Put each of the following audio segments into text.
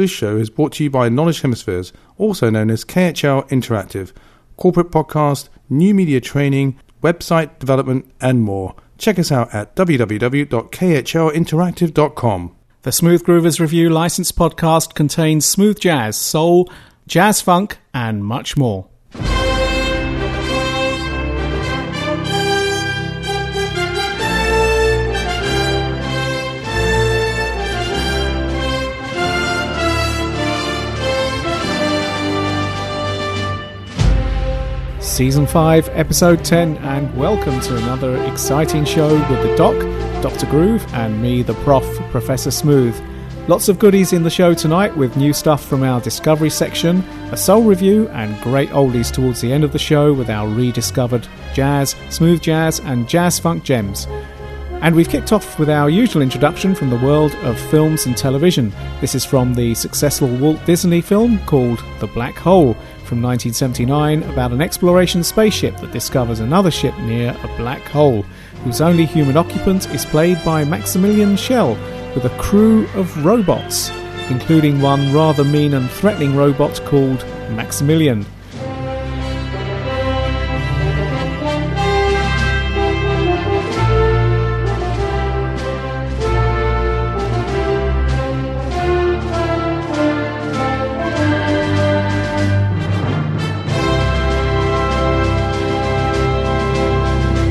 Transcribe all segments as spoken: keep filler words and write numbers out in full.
This show is brought to you by Knowledge Hemispheres, also known as K H L Interactive, corporate podcast, new media training, website development, and more. Check us out at w w w dot k h l interactive dot com. The Smooth Groovers Review Licensed Podcast contains smooth jazz, soul, jazz funk, and much more. Season five, Episode ten, and welcome to another exciting show with the Doc, Doctor Groove, and me, the Prof, Professor Smooth. Lots of goodies in the show tonight with new stuff from our Discovery section, a soul review, and great oldies towards the end of the show with our rediscovered jazz, smooth jazz, and jazz funk gems. And we've kicked off with our usual introduction from the world of films and television. This is from the successful Walt Disney film called The Black Hole from nineteen seventy-nine, about an exploration spaceship that discovers another ship near a black hole, whose only human occupant is played by Maximilian Schell, with a crew of robots, including one rather mean and threatening robot called Maximilian.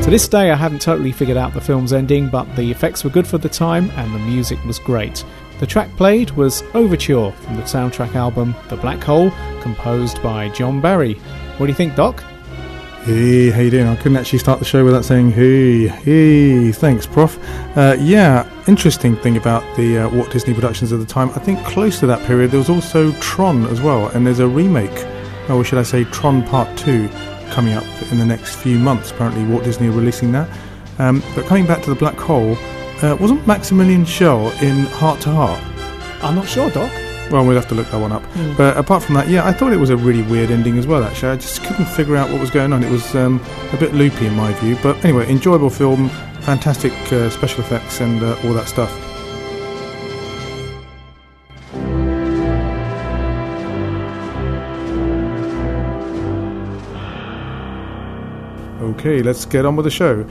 To this day I haven't totally figured out the film's ending, but the effects were good for the time and the music was great. The track played was Overture from the soundtrack album The Black Hole, composed by John Barry. What do you think, Doc? Hey, how you doing? I couldn't actually start the show without saying hey, hey, thanks, Prof. Uh, yeah, interesting thing about the uh, Walt Disney productions of the time, I think close to that period there was also Tron as well, and there's a remake, or should I say Tron Part two, coming up in the next few months. Apparently Walt Disney are releasing that. Um, but coming back to The Black Hole, uh, wasn't Maximilian Schell in Heart to Heart? I'm not sure, Doc. Well, we'll have to look that one up. Mm. But apart from that, yeah, I thought it was a really weird ending as well, actually. I just couldn't figure out what was going on. It was um, a bit loopy in my view. But anyway, enjoyable film, fantastic uh, special effects and uh, all that stuff. Okay, let's get on with the show.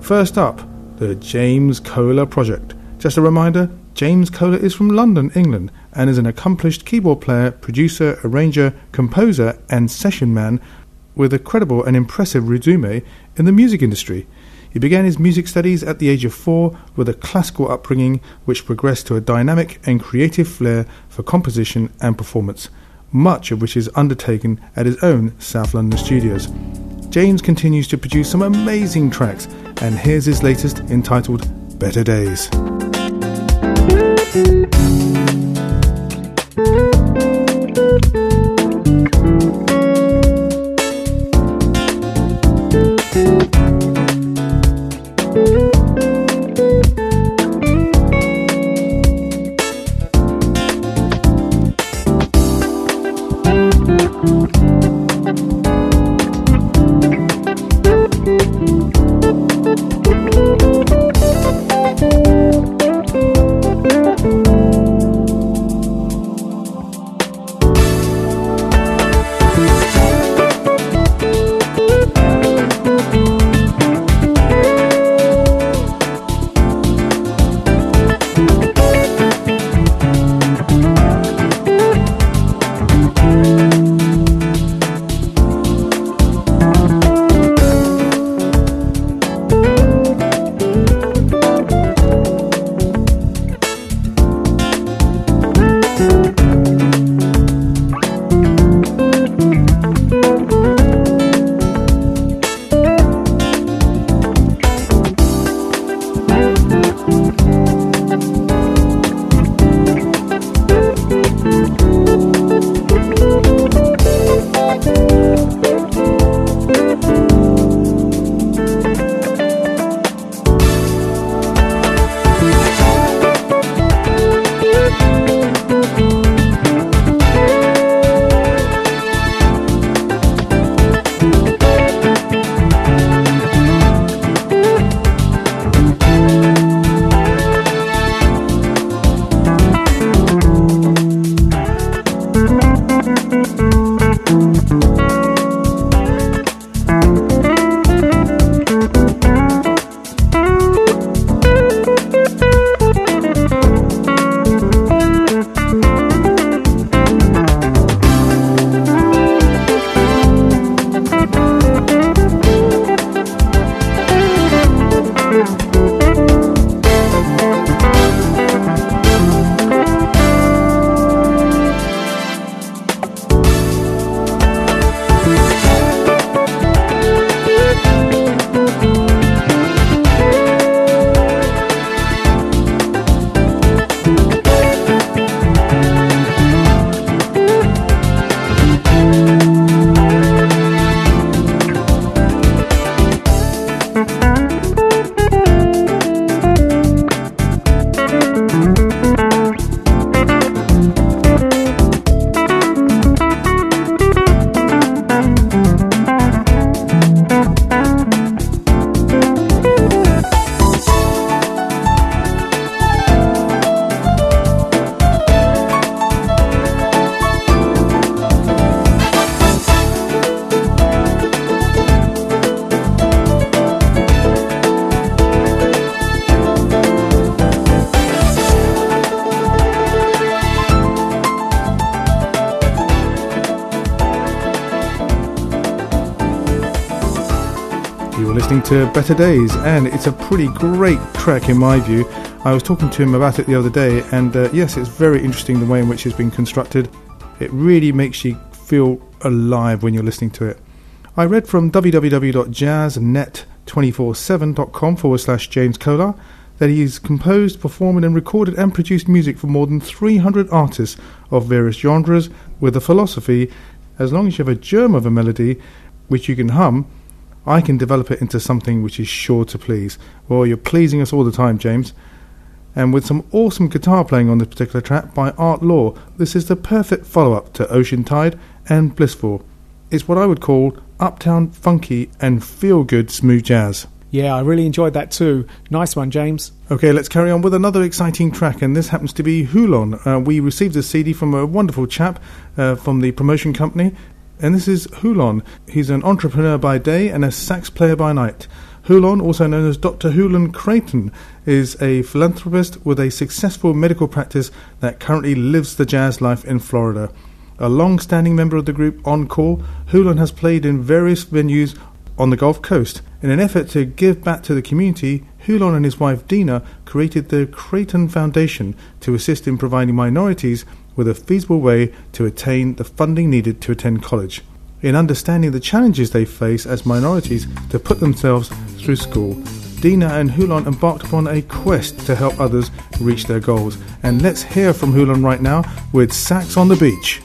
First up, the James Kohler Project. Just a reminder, James Kohler is from London, England, and is an accomplished keyboard player, producer, arranger, composer, and session man with a credible and impressive resume in the music industry. He began his music studies at the age of four with a classical upbringing, which progressed to a dynamic and creative flair for composition and performance, much of which is undertaken at his own South London studios. James continues to produce some amazing tracks, and here's his latest, entitled Better Days. listening to Better Days, and it's a pretty great track in my view. I was talking to him about it the other day, and uh, yes, it's very interesting the way in which it's been constructed. It really makes you feel alive when you're listening to it. I read from w w w dot jazz net two four seven dot com forward slash James Kohler that he's composed, performed and recorded and produced music for more than three hundred artists of various genres, with the philosophy, as long as you have a germ of a melody which you can hum, I can develop it into something which is sure to please. Well, you're pleasing us all the time, James. And with some awesome guitar playing on this particular track by Art Law, this is the perfect follow-up to Ocean Tide and Blissful. It's what I would call uptown funky and feel-good smooth jazz. Yeah, I really enjoyed that too. Nice one, James. Okay, let's carry on with another exciting track, and this happens to be Hulon. Uh, we received this C D from a wonderful chap uh, from the promotion company, and this is Hulon. He's an entrepreneur by day and a sax player by night. Hulon, also known as Doctor Hulon Creighton, is a philanthropist with a successful medical practice that currently lives the jazz life in Florida. A long-standing member of the group Encore, Hulon has played in various venues on the Gulf Coast. In an effort to give back to the community, Hulon and his wife Dina created the Creighton Foundation to assist in providing minorities with a feasible way to attain the funding needed to attend college, in understanding the challenges they face as minorities to put themselves through school. Dina and Hulon embarked upon a quest to help others reach their goals. And let's hear from Hulon right now with Sax on the Beach.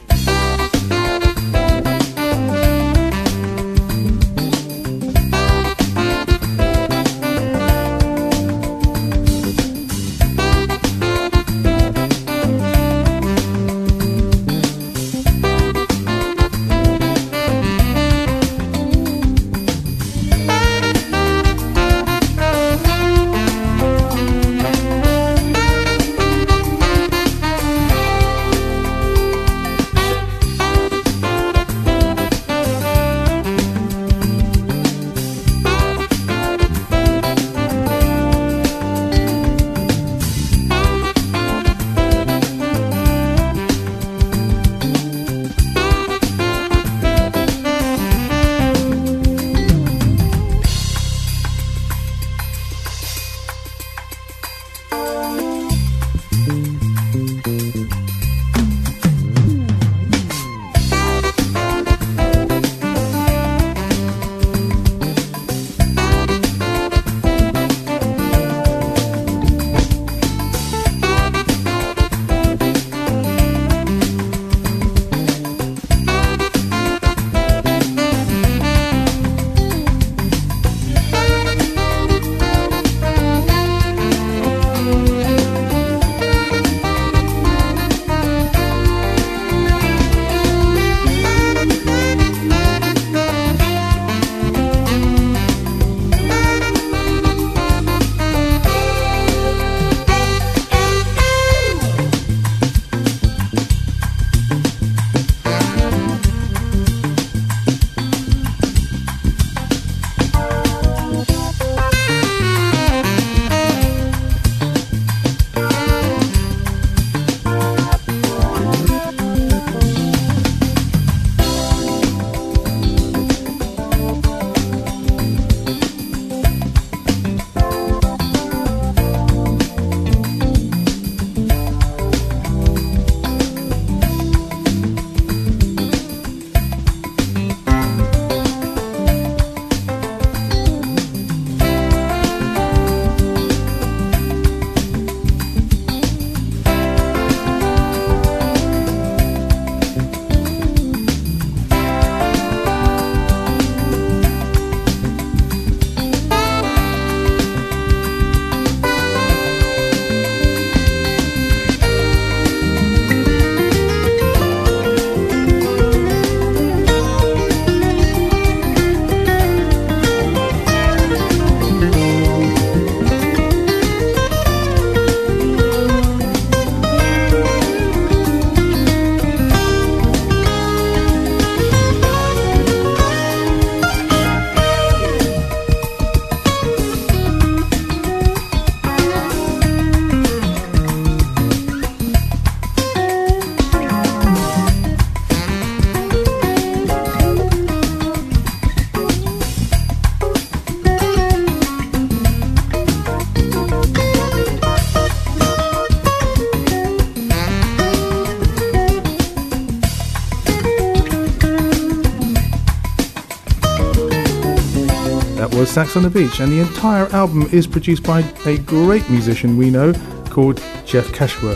was Sax on the Beach, and the entire album is produced by a great musician we know called Jeff Kashwa.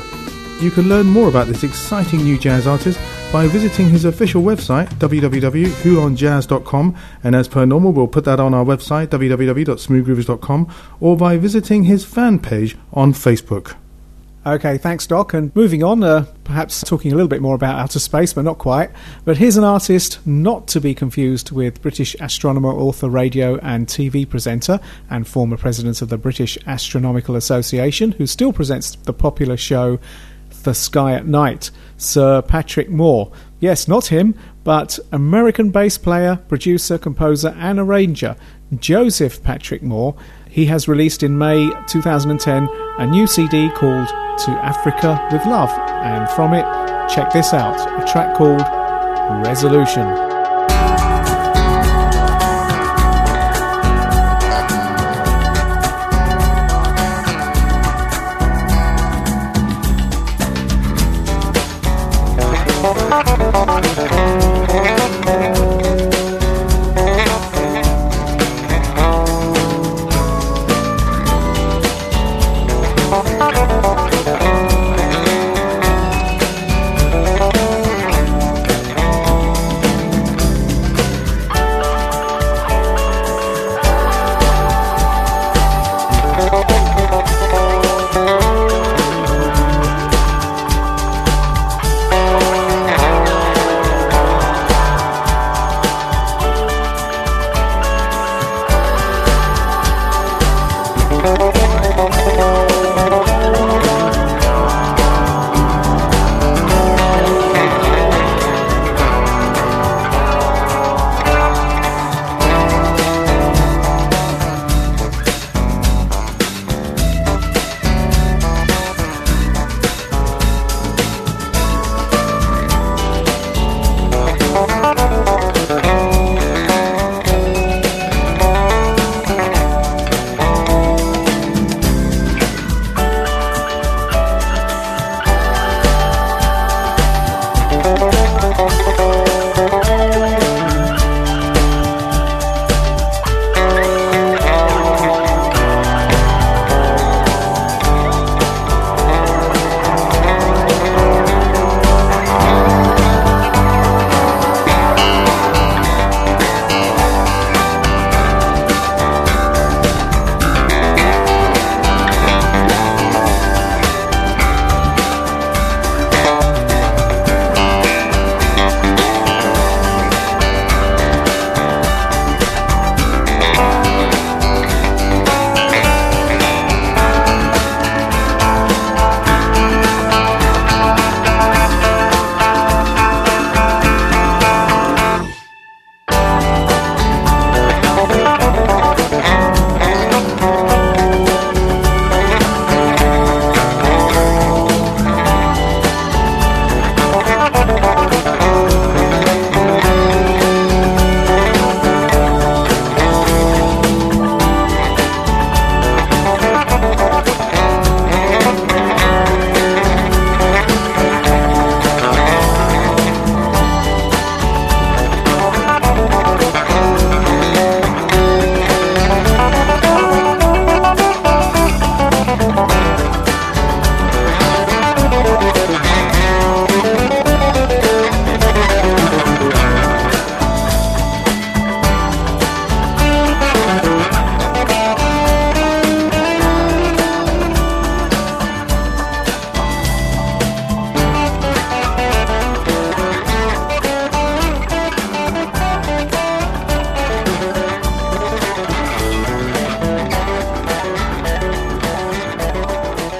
You can learn more about this exciting new jazz artist by visiting his official website w w w dot hulon jazz dot com, and as per normal we'll put that on our website w w w dot smooth groovers dot com, or by visiting his fan page on Facebook. Okay, thanks Doc, and moving on, uh, perhaps talking a little bit more about outer space, but not quite. But here's an artist not to be confused with British astronomer, author, radio and T V presenter, and former president of the British Astronomical Association, who still presents the popular show The Sky at Night, Sir Patrick Moore. Yes, not him, but American bass player, producer, composer and arranger Joseph Patrick Moore. He has released in May two thousand ten a new C D called To Africa With Love, and from it, check this out, a track called Resolution.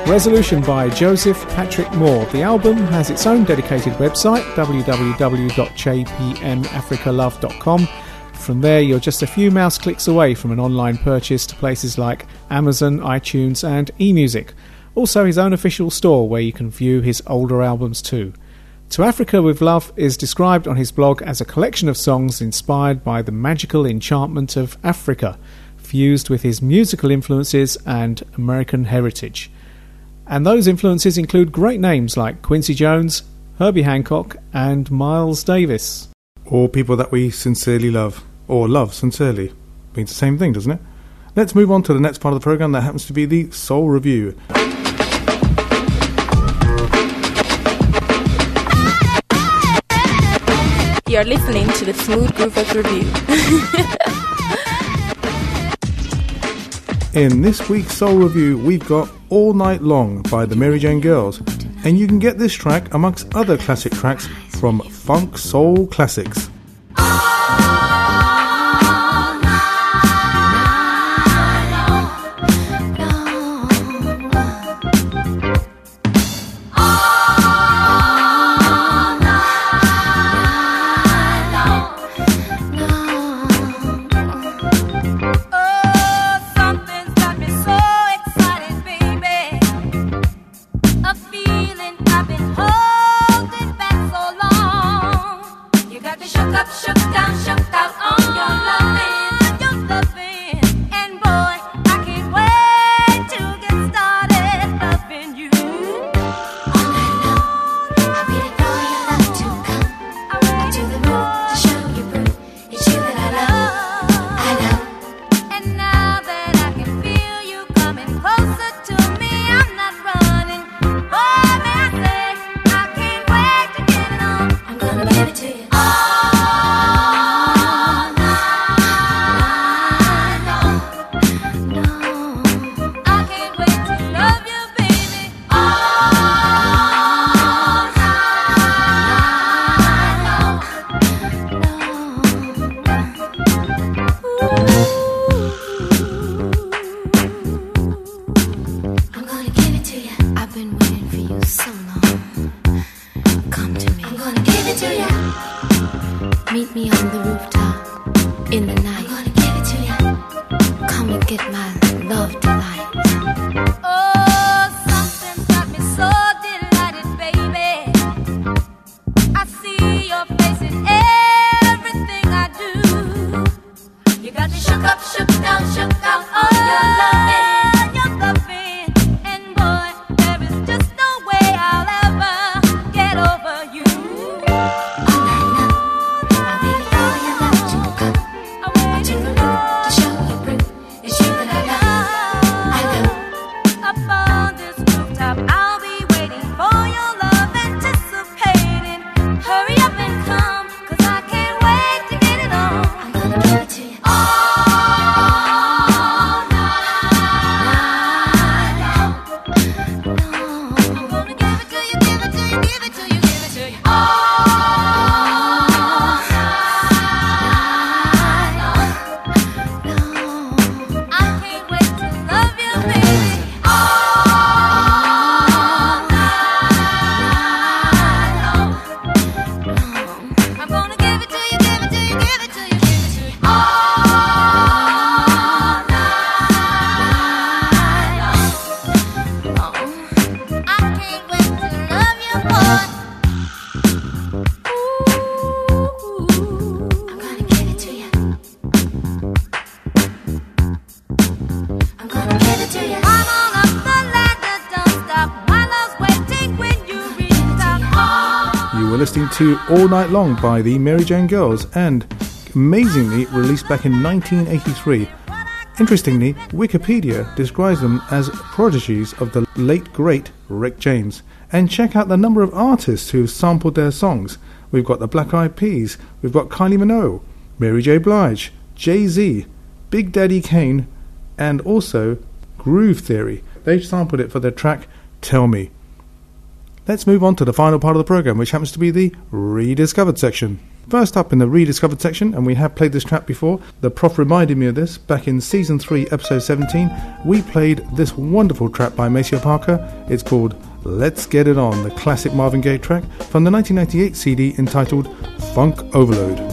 Resolution by Joseph Patrick Moore. The album has its own dedicated website, w w w dot j p m africa love dot com. From there, you're just a few mouse clicks away from an online purchase to places like Amazon, iTunes and eMusic. Also his own official store where you can view his older albums too. To Africa With Love is described on his blog as a collection of songs inspired by the magical enchantment of Africa, fused with his musical influences and American heritage. And those influences include great names like Quincy Jones, Herbie Hancock and Miles Davis. All people that we sincerely love, or love sincerely. means the same thing, doesn't it? Let's move on to the next part of the programme. That happens to be the Soul Review. You're listening to the Smooth Groovers Review. In this week's Soul Review, we've got All Night Long by the Mary Jane Girls. And you can get this track, amongst other classic tracks, from Funk Soul Classics. To All Night Long by the Mary Jane Girls, and amazingly released back in nineteen eighty-three. Interestingly, Wikipedia describes them as prodigies of the late great Rick James. And check out the number of artists who've sampled their songs. We've got the Black Eyed Peas, we've got Kylie Minogue, Mary J. Blige, Jay-Z, Big Daddy Kane, and also Groove Theory. They sampled it for their track Tell Me. Let's move on to the final part of the programme, which happens to be the Rediscovered section. First up in the Rediscovered section, and we have played this track before, the Prof reminded me of this, back in Season three, Episode seventeen, we played this wonderful track by Maceo Parker. It's called Let's Get It On, the classic Marvin Gaye track from the nineteen ninety-eight C D entitled Funk Overload.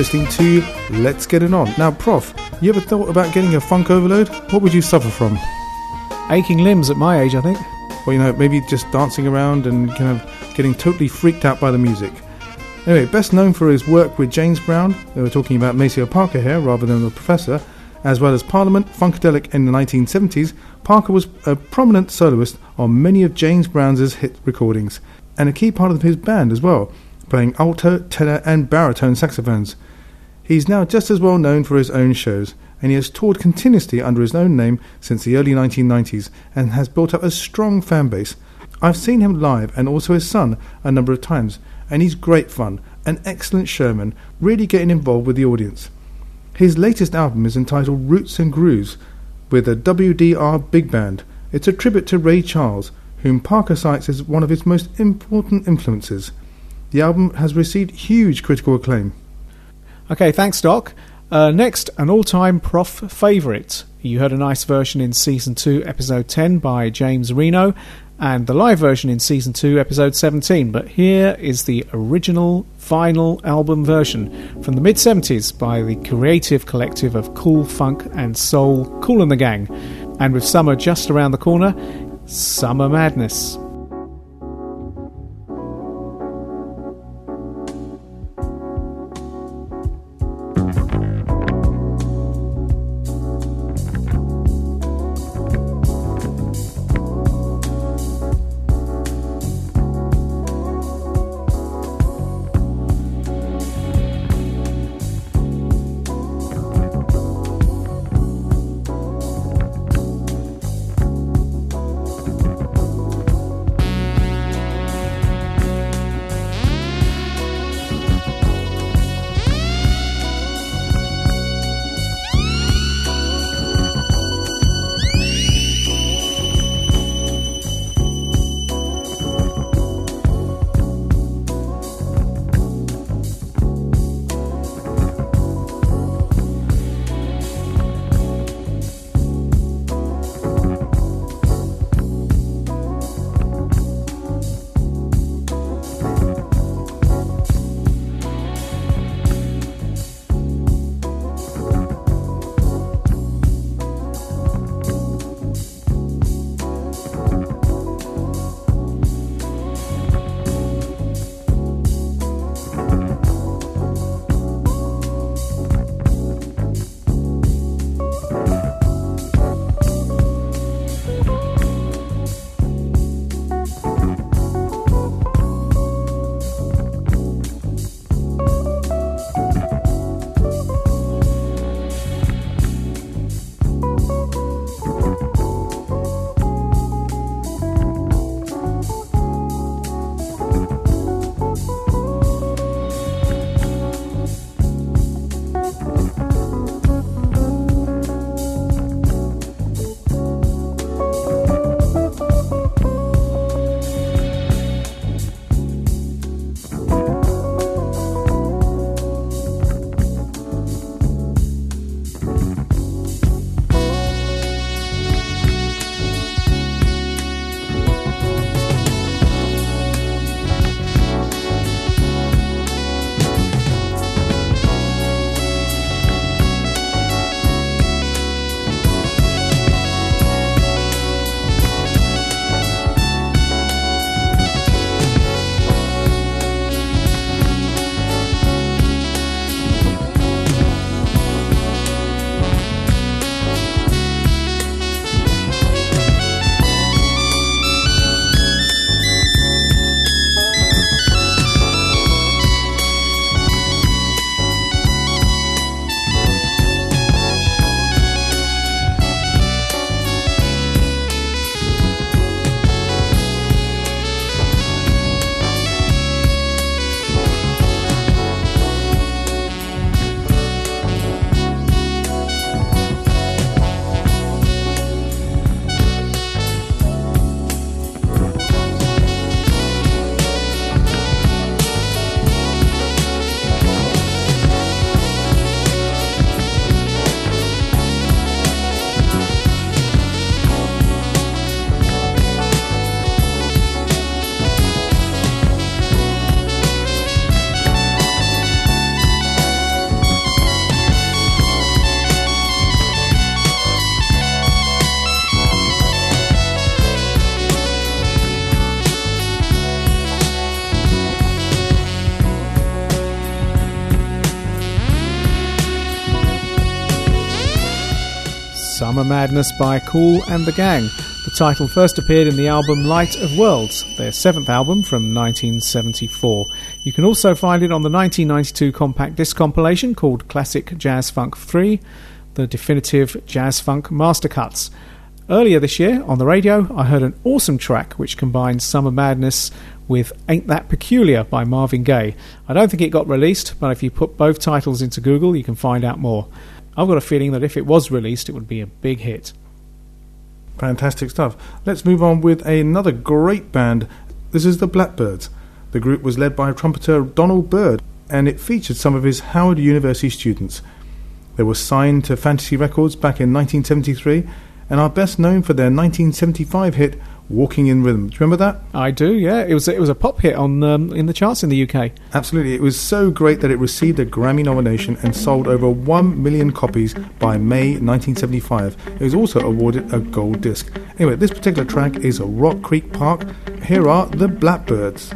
listening to Let's Get It On. Now, Prof, you ever thought about getting a funk overload? What would you suffer from? Aching limbs at my age, I think. Well, you know, maybe just dancing around and kind of getting totally freaked out by the music. Anyway, best known for his work with James Brown, they were talking about Maceo Parker here rather than the Professor, as well as Parliament, Funkadelic in the nineteen seventies, Parker was a prominent soloist on many of James Brown's hit recordings, and a key part of his band as well, playing alto, tenor and baritone saxophones. He's now just as well known for his own shows, and he has toured continuously under his own name since the early nineteen nineties, and has built up a strong fan base. I've seen him live, and also his son, a number of times, and he's great fun, an excellent showman, really getting involved with the audience. His latest album is entitled Roots and Grooves, with a W D R big band. It's a tribute to Ray Charles, whom Parker cites as one of his most important influences. The album has received huge critical acclaim. Okay, thanks, Doc. Uh, next, an all-time Prof favourite. You heard a nice version in Season two, Episode ten by James Reno, and the live version in Season two, Episode seventeen, but here is the original, vinyl album version from the mid-seventies by the creative collective of cool funk and soul, Kool and the Gang. And with summer just around the corner, Summer Madness. Summer Madness by Kool and the Gang. The title first appeared in the album Light of Worlds, their seventh album from nineteen seventy-four. You can also find it on the nineteen ninety-two compact disc compilation called Classic Jazz Funk three, the definitive Jazz Funk Master Cuts. Earlier this year, on the radio, I heard an awesome track which combines Summer Madness with Ain't That Peculiar by Marvin Gaye. I don't think it got released, but if you put both titles into Google, you can find out more. I've got a feeling that if it was released, it would be a big hit. Fantastic stuff. Let's move on with another great band. This is the Blackbyrds. The group was led by trumpeter Donald Byrd, and it featured some of his Howard University students. They were signed to Fantasy Records back in nineteen seventy-three, and are best known for their nineteen seventy-five hit Walking in Rhythm. Do you remember that? I do, yeah. It was it was a pop hit on um, in the charts in the U K. Absolutely. It was so great that it received a Grammy nomination and sold over one million copies by May nineteen seventy-five. It was also awarded a gold disc. Anyway, this particular track is Rock Creek Park. Here are the Blackbyrds.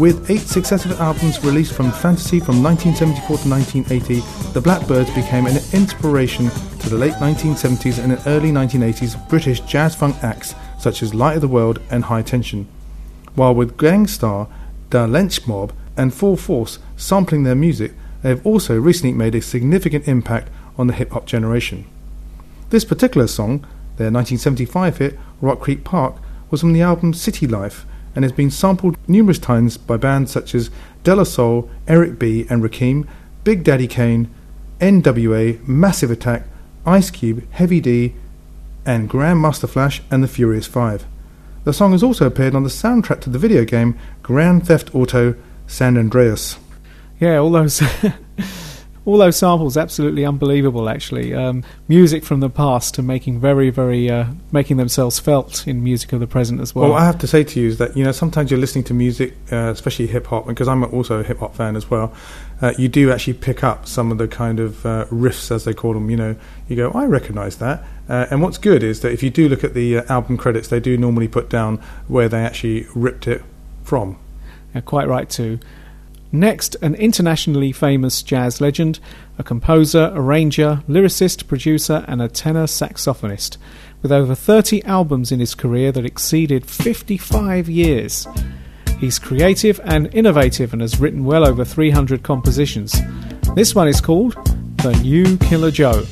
With eight successive albums released from Fantasy from nineteen seventy-four to nineteen eighty, the Blackbyrds became an inspiration to the late nineteen seventies and early nineteen eighties British jazz-funk acts such as Light of the World and High Tension, while with Gangstar, Da Lynch Mob and Full Force sampling their music, they have also recently made a significant impact on the hip-hop generation. This particular song, their nineteen seventy-five hit Rock Creek Park, was from the album City Life and has been sampled numerous times by bands such as De La Soul, Eric B and Rakim, Big Daddy Kane, N W A, Massive Attack, Ice Cube, Heavy D and Grandmaster Flash and the Furious Five. The song has also appeared on the soundtrack to the video game Grand Theft Auto San Andreas. Yeah, all those all those samples, absolutely unbelievable actually. Um, music from the past and making very, very, uh, making themselves felt in music of the present as well. Well, I have to say to you is that, you know, sometimes you're listening to music, uh, especially hip-hop, because I'm also a hip-hop fan as well, uh, you do actually pick up some of the kind of uh, riffs, as they call them, you know, you go, I recognise that. Uh, and what's good is that if you do look at the uh, album credits, they do normally put down where they actually ripped it from. Yeah, quite right too. Next, an internationally famous jazz legend, a composer, arranger, lyricist, producer and a tenor saxophonist, with over thirty albums in his career that exceeded fifty-five years. He's creative and innovative and has written well over three hundred compositions. This one is called The New Killer Joe.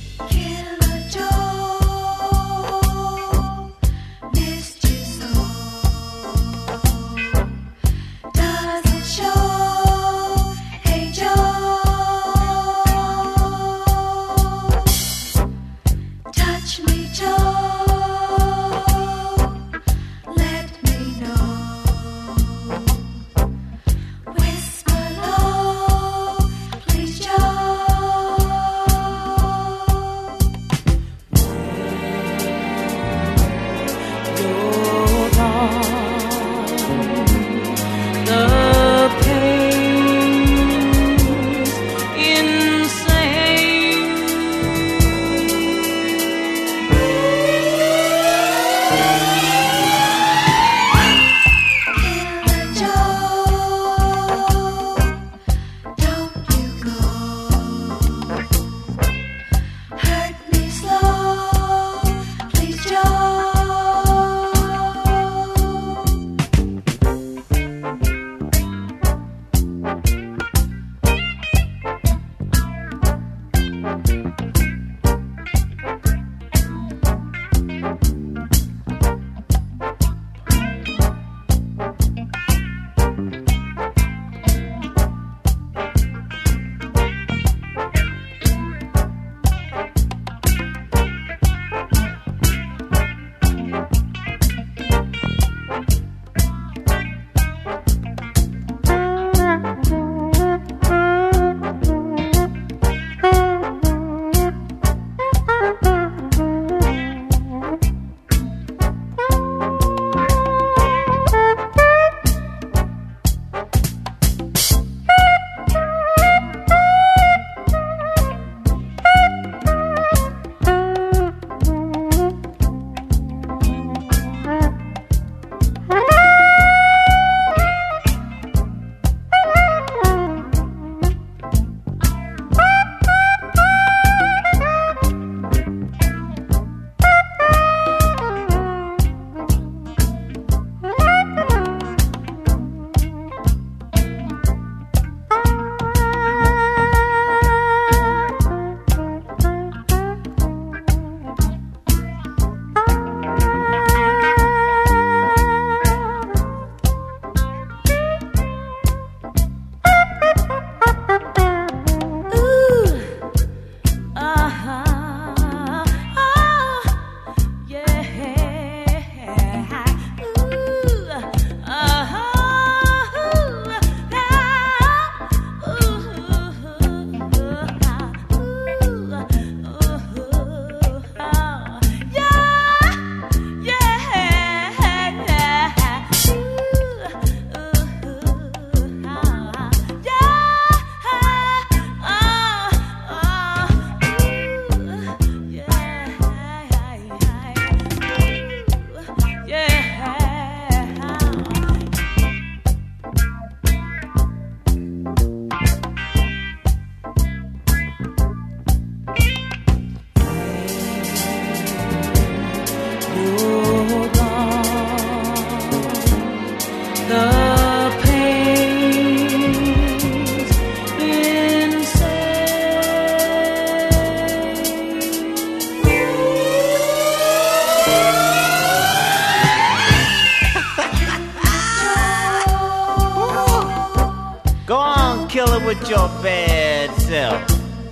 with your bad self.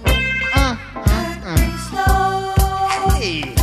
Uh, uh, uh. Please Joe, hey. Please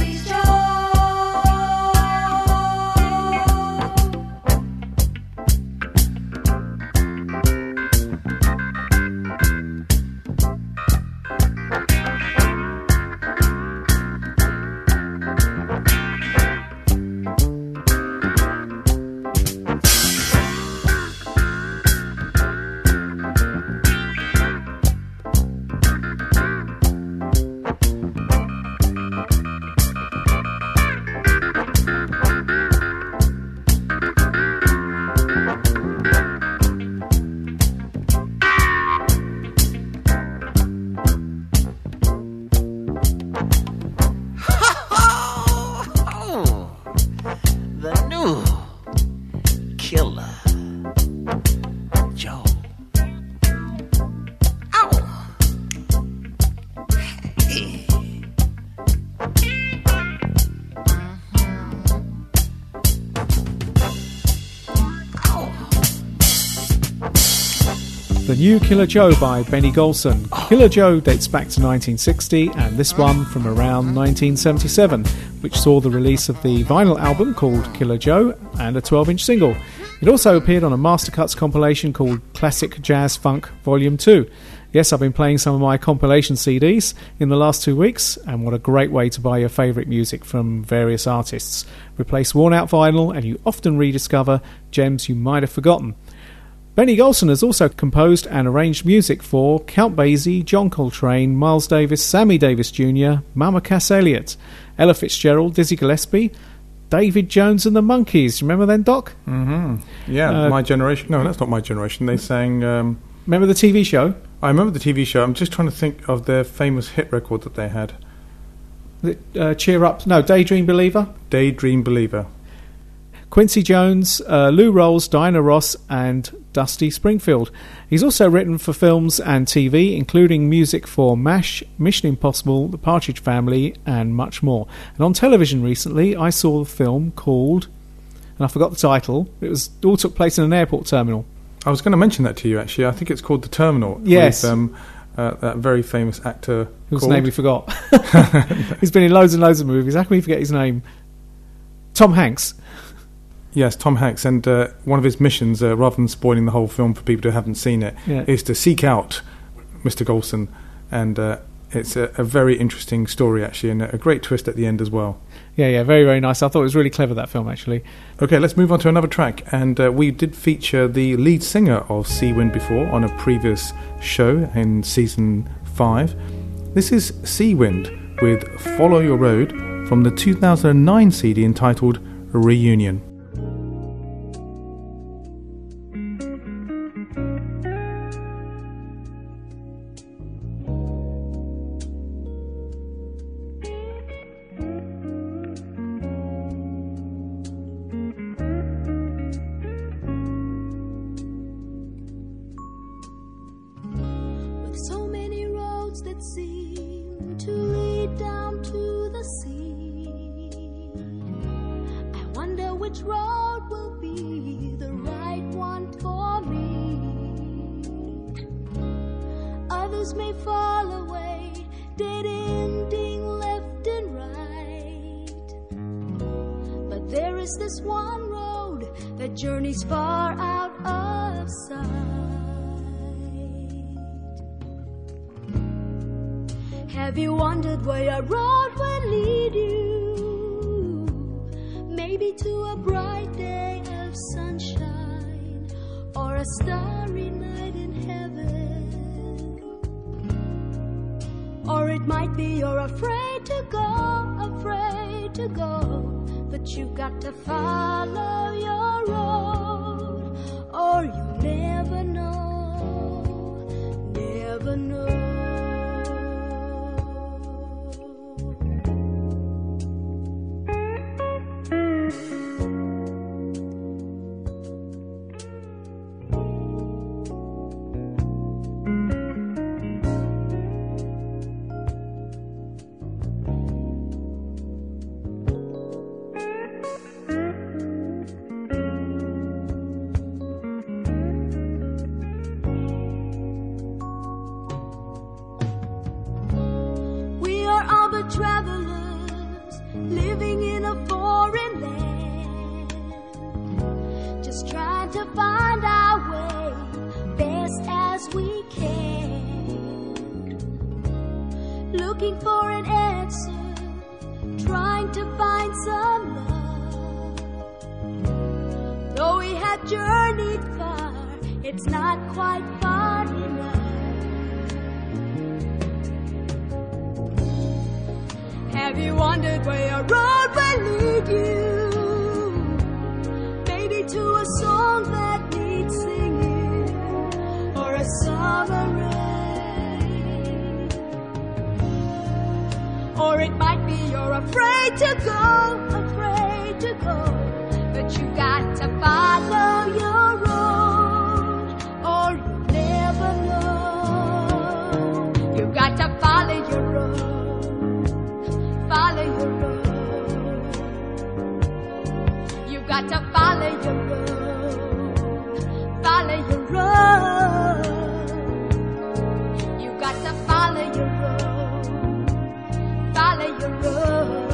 New Killer Joe by Benny Golson. Killer Joe dates back to nineteen sixty, and this one from around nineteen seventy-seven, which saw the release of the vinyl album called Killer Joe and a twelve-inch single. It also appeared on a Master Cuts compilation called Classic Jazz Funk Volume two. Yes, I've been playing some of my compilation C Ds in the last two weeks, and what a great way to buy your favourite music from various artists. Replace worn-out vinyl, and you often rediscover gems you might have forgotten. Benny Golson has also composed and arranged music for Count Basie, John Coltrane, Miles Davis, Sammy Davis Junior, Mama Cass Elliot, Ella Fitzgerald, Dizzy Gillespie, David Jones and the Monkees. Remember them, Doc? Mm-hmm. Yeah, uh, my generation. No, that's not my generation. They sang... Um, remember the T V show? I remember the T V show. I'm just trying to think of their famous hit record that they had. The, uh, Cheer Up... No, Daydream Believer? Daydream Believer. Quincy Jones, uh, Lou Rawls, Diana Ross and Dusty Springfield. He's also written for films and T V, including music for MASH, Mission Impossible, The Partridge Family and much more. And on television recently I saw a film called, and I forgot the title, it was all took place in an airport terminal. I was going to mention that to you actually. I think it's called The Terminal. Yes. With, um, uh, that very famous actor whose called... name we forgot. He's been in loads and loads of movies. How can we forget his name? Tom Hanks. Yes, Tom Hanks, and uh, one of his missions, uh, rather than spoiling the whole film for people who haven't seen it, yeah. is to seek out Mister Golson, and uh, it's a, a very interesting story, actually, and a great twist at the end as well. Yeah, yeah, very, very nice. I thought it was really clever, that film, actually. Okay, let's move on to another track, and uh, we did feature the lead singer of Sea Wind before on a previous show in Season five. This is Sea Wind with Follow Your Road from the two thousand nine C D entitled Reunion. looking for an answer, trying to find some love. Though we have journeyed far, it's not quite far enough. Have you wondered where your road will lead you? Maybe to a song that needs singing, or a summer rain. Or it might be you're afraid to go, afraid to go, but you got to follow your road, or you'll never know. You got to follow your road, follow your road. You got to follow your road, follow your road. You got to follow your road. Follow your road,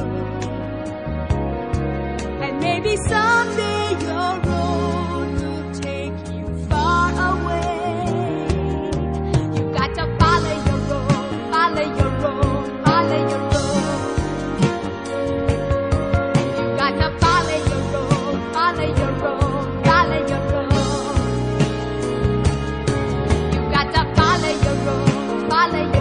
and maybe someday your road will take you far away. You got to follow your road, follow your road, follow your road. You got to follow your road, follow your road, follow your road. You got to follow your road, follow your road.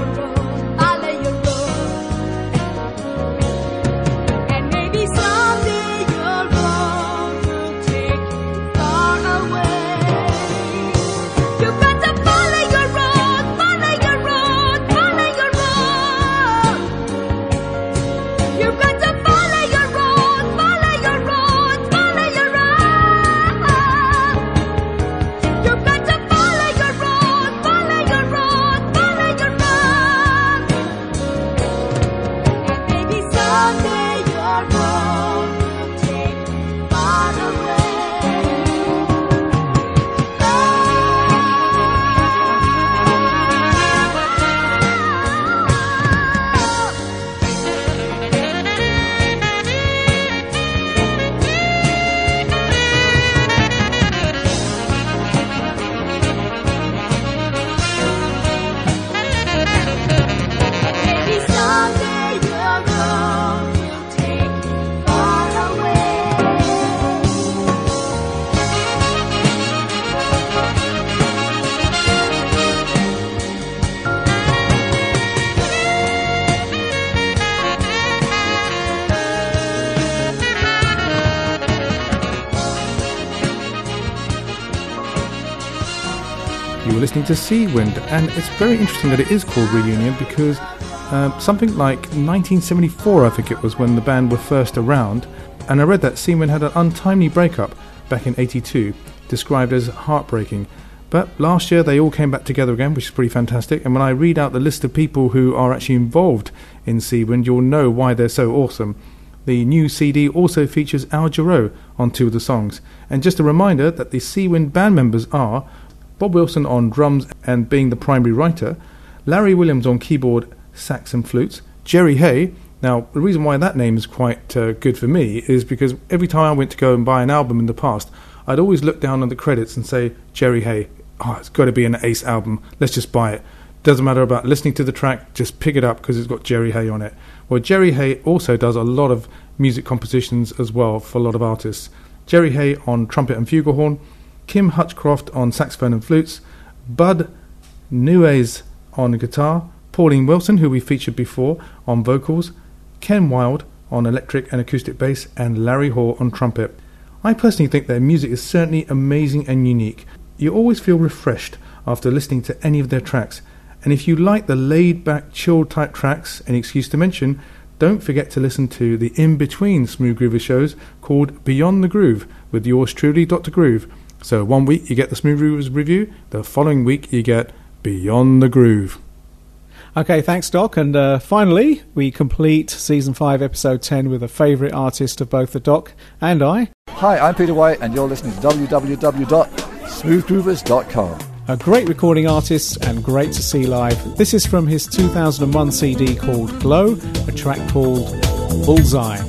Listening to Sea Wind, and it's very interesting that it is called Reunion because um, something like nineteen seventy-four, I think it was, when the band were first around, and I read that Sea Wind had an untimely breakup back in eighty-two, described as heartbreaking. But last year they all came back together again, which is pretty fantastic, and when I read out the list of people who are actually involved in Sea Wind, you'll know why they're so awesome. The new C D also features Al Jarreau on two of the songs, and just a reminder that the Sea Wind band members are Bob Wilson on drums and being the primary writer, Larry Williams on keyboard, sax and flutes, Jerry Hay. Now, the reason why that name is quite uh, good for me is because every time I went to go and buy an album in the past, I'd always look down on the credits and say, Jerry Hay, oh, it's got to be an Ace album, let's just buy it. Doesn't matter about listening to the track, just pick it up because it's got Jerry Hay on it. Well, Jerry Hay also does a lot of music compositions as well for a lot of artists. Jerry Hay on trumpet and flugelhorn, Kim Hutchcroft on saxophone and flutes, Bud Nuez on guitar, Pauline Wilson, who we featured before, on vocals, Ken Wilde on electric and acoustic bass, and Larry Hall on trumpet. I personally think their music is certainly amazing and unique. You always feel refreshed after listening to any of their tracks, and if you like the laid-back, chill-type tracks, any excuse to mention, don't forget to listen to the in-between Smooth Groover shows called Beyond the Groove with yours truly, Doctor Groove. So one week you get the Smooth Groover's review, the following week you get Beyond the Groove. Okay, thanks, Doc. And uh, finally, we complete Season five, Episode ten with a favourite artist of both the Doc and I. Hi, I'm Peter White, and you're listening to w w w dot smooth groovers dot com. A great recording artist and great to see live. This is from his two thousand one C D called Glow, a track called Bullseye.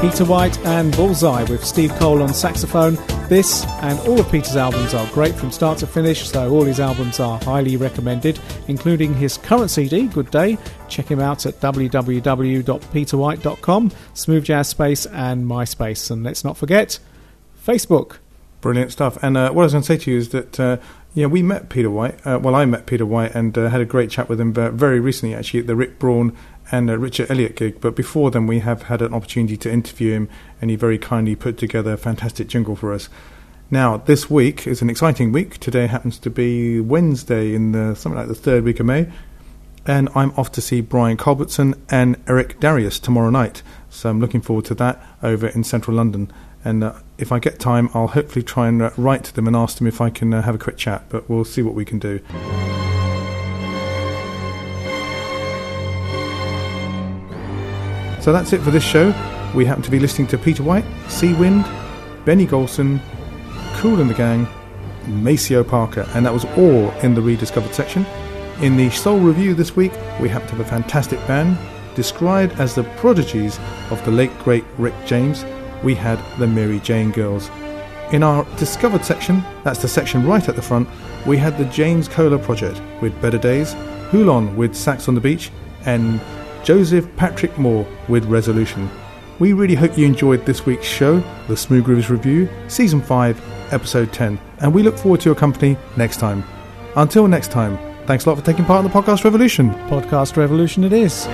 Peter White and Bullseye with Steve Cole on saxophone. This and all of Peter's albums are great from start to finish, so all his albums are highly recommended, including his current C D, Good Day. Check him out at w w w dot peter white dot com, Smooth Jazz Space and MySpace. And let's not forget Facebook. Brilliant stuff. And uh, what I was going to say to you is that uh, yeah, we met Peter White. Uh, well, I met Peter White and uh, had a great chat with him uh, very recently, actually, at the Rick Braun and uh, Richard Elliott gig. But before then, we have had an opportunity to interview him, and he very kindly put together a fantastic jingle for us. Now, this week is an exciting week. Today happens to be Wednesday in the something like the third week of May. And I'm off to see Brian Culbertson and Eric Darius tomorrow night. So I'm looking forward to that over in central London. And uh, if I get time, I'll hopefully try and uh, write to them and ask them if I can uh, have a quick chat. But we'll see what we can do. So that's it for this show. We happen to be listening to Peter White, Sea Wind, Benny Golson, Kool and the Gang, Maceo Parker. And that was all in the Rediscovered section. In the Soul Review this week, we happen to have a fantastic band. Described as the prodigies of the late, great Rick James, we had the Mary Jane Girls. In our Discovered section, that's the section right at the front, we had the James Kohler Project with Better Days, Hulon with Sax on the Beach, and Joseph Patrick Moore with Resolution. We really hope you enjoyed this week's show, the Smooth Grooves Review, Season five, Episode ten, and we look forward to your company next time. Until next time, thanks a lot for taking part in the Podcast Revolution. Podcast Revolution it is.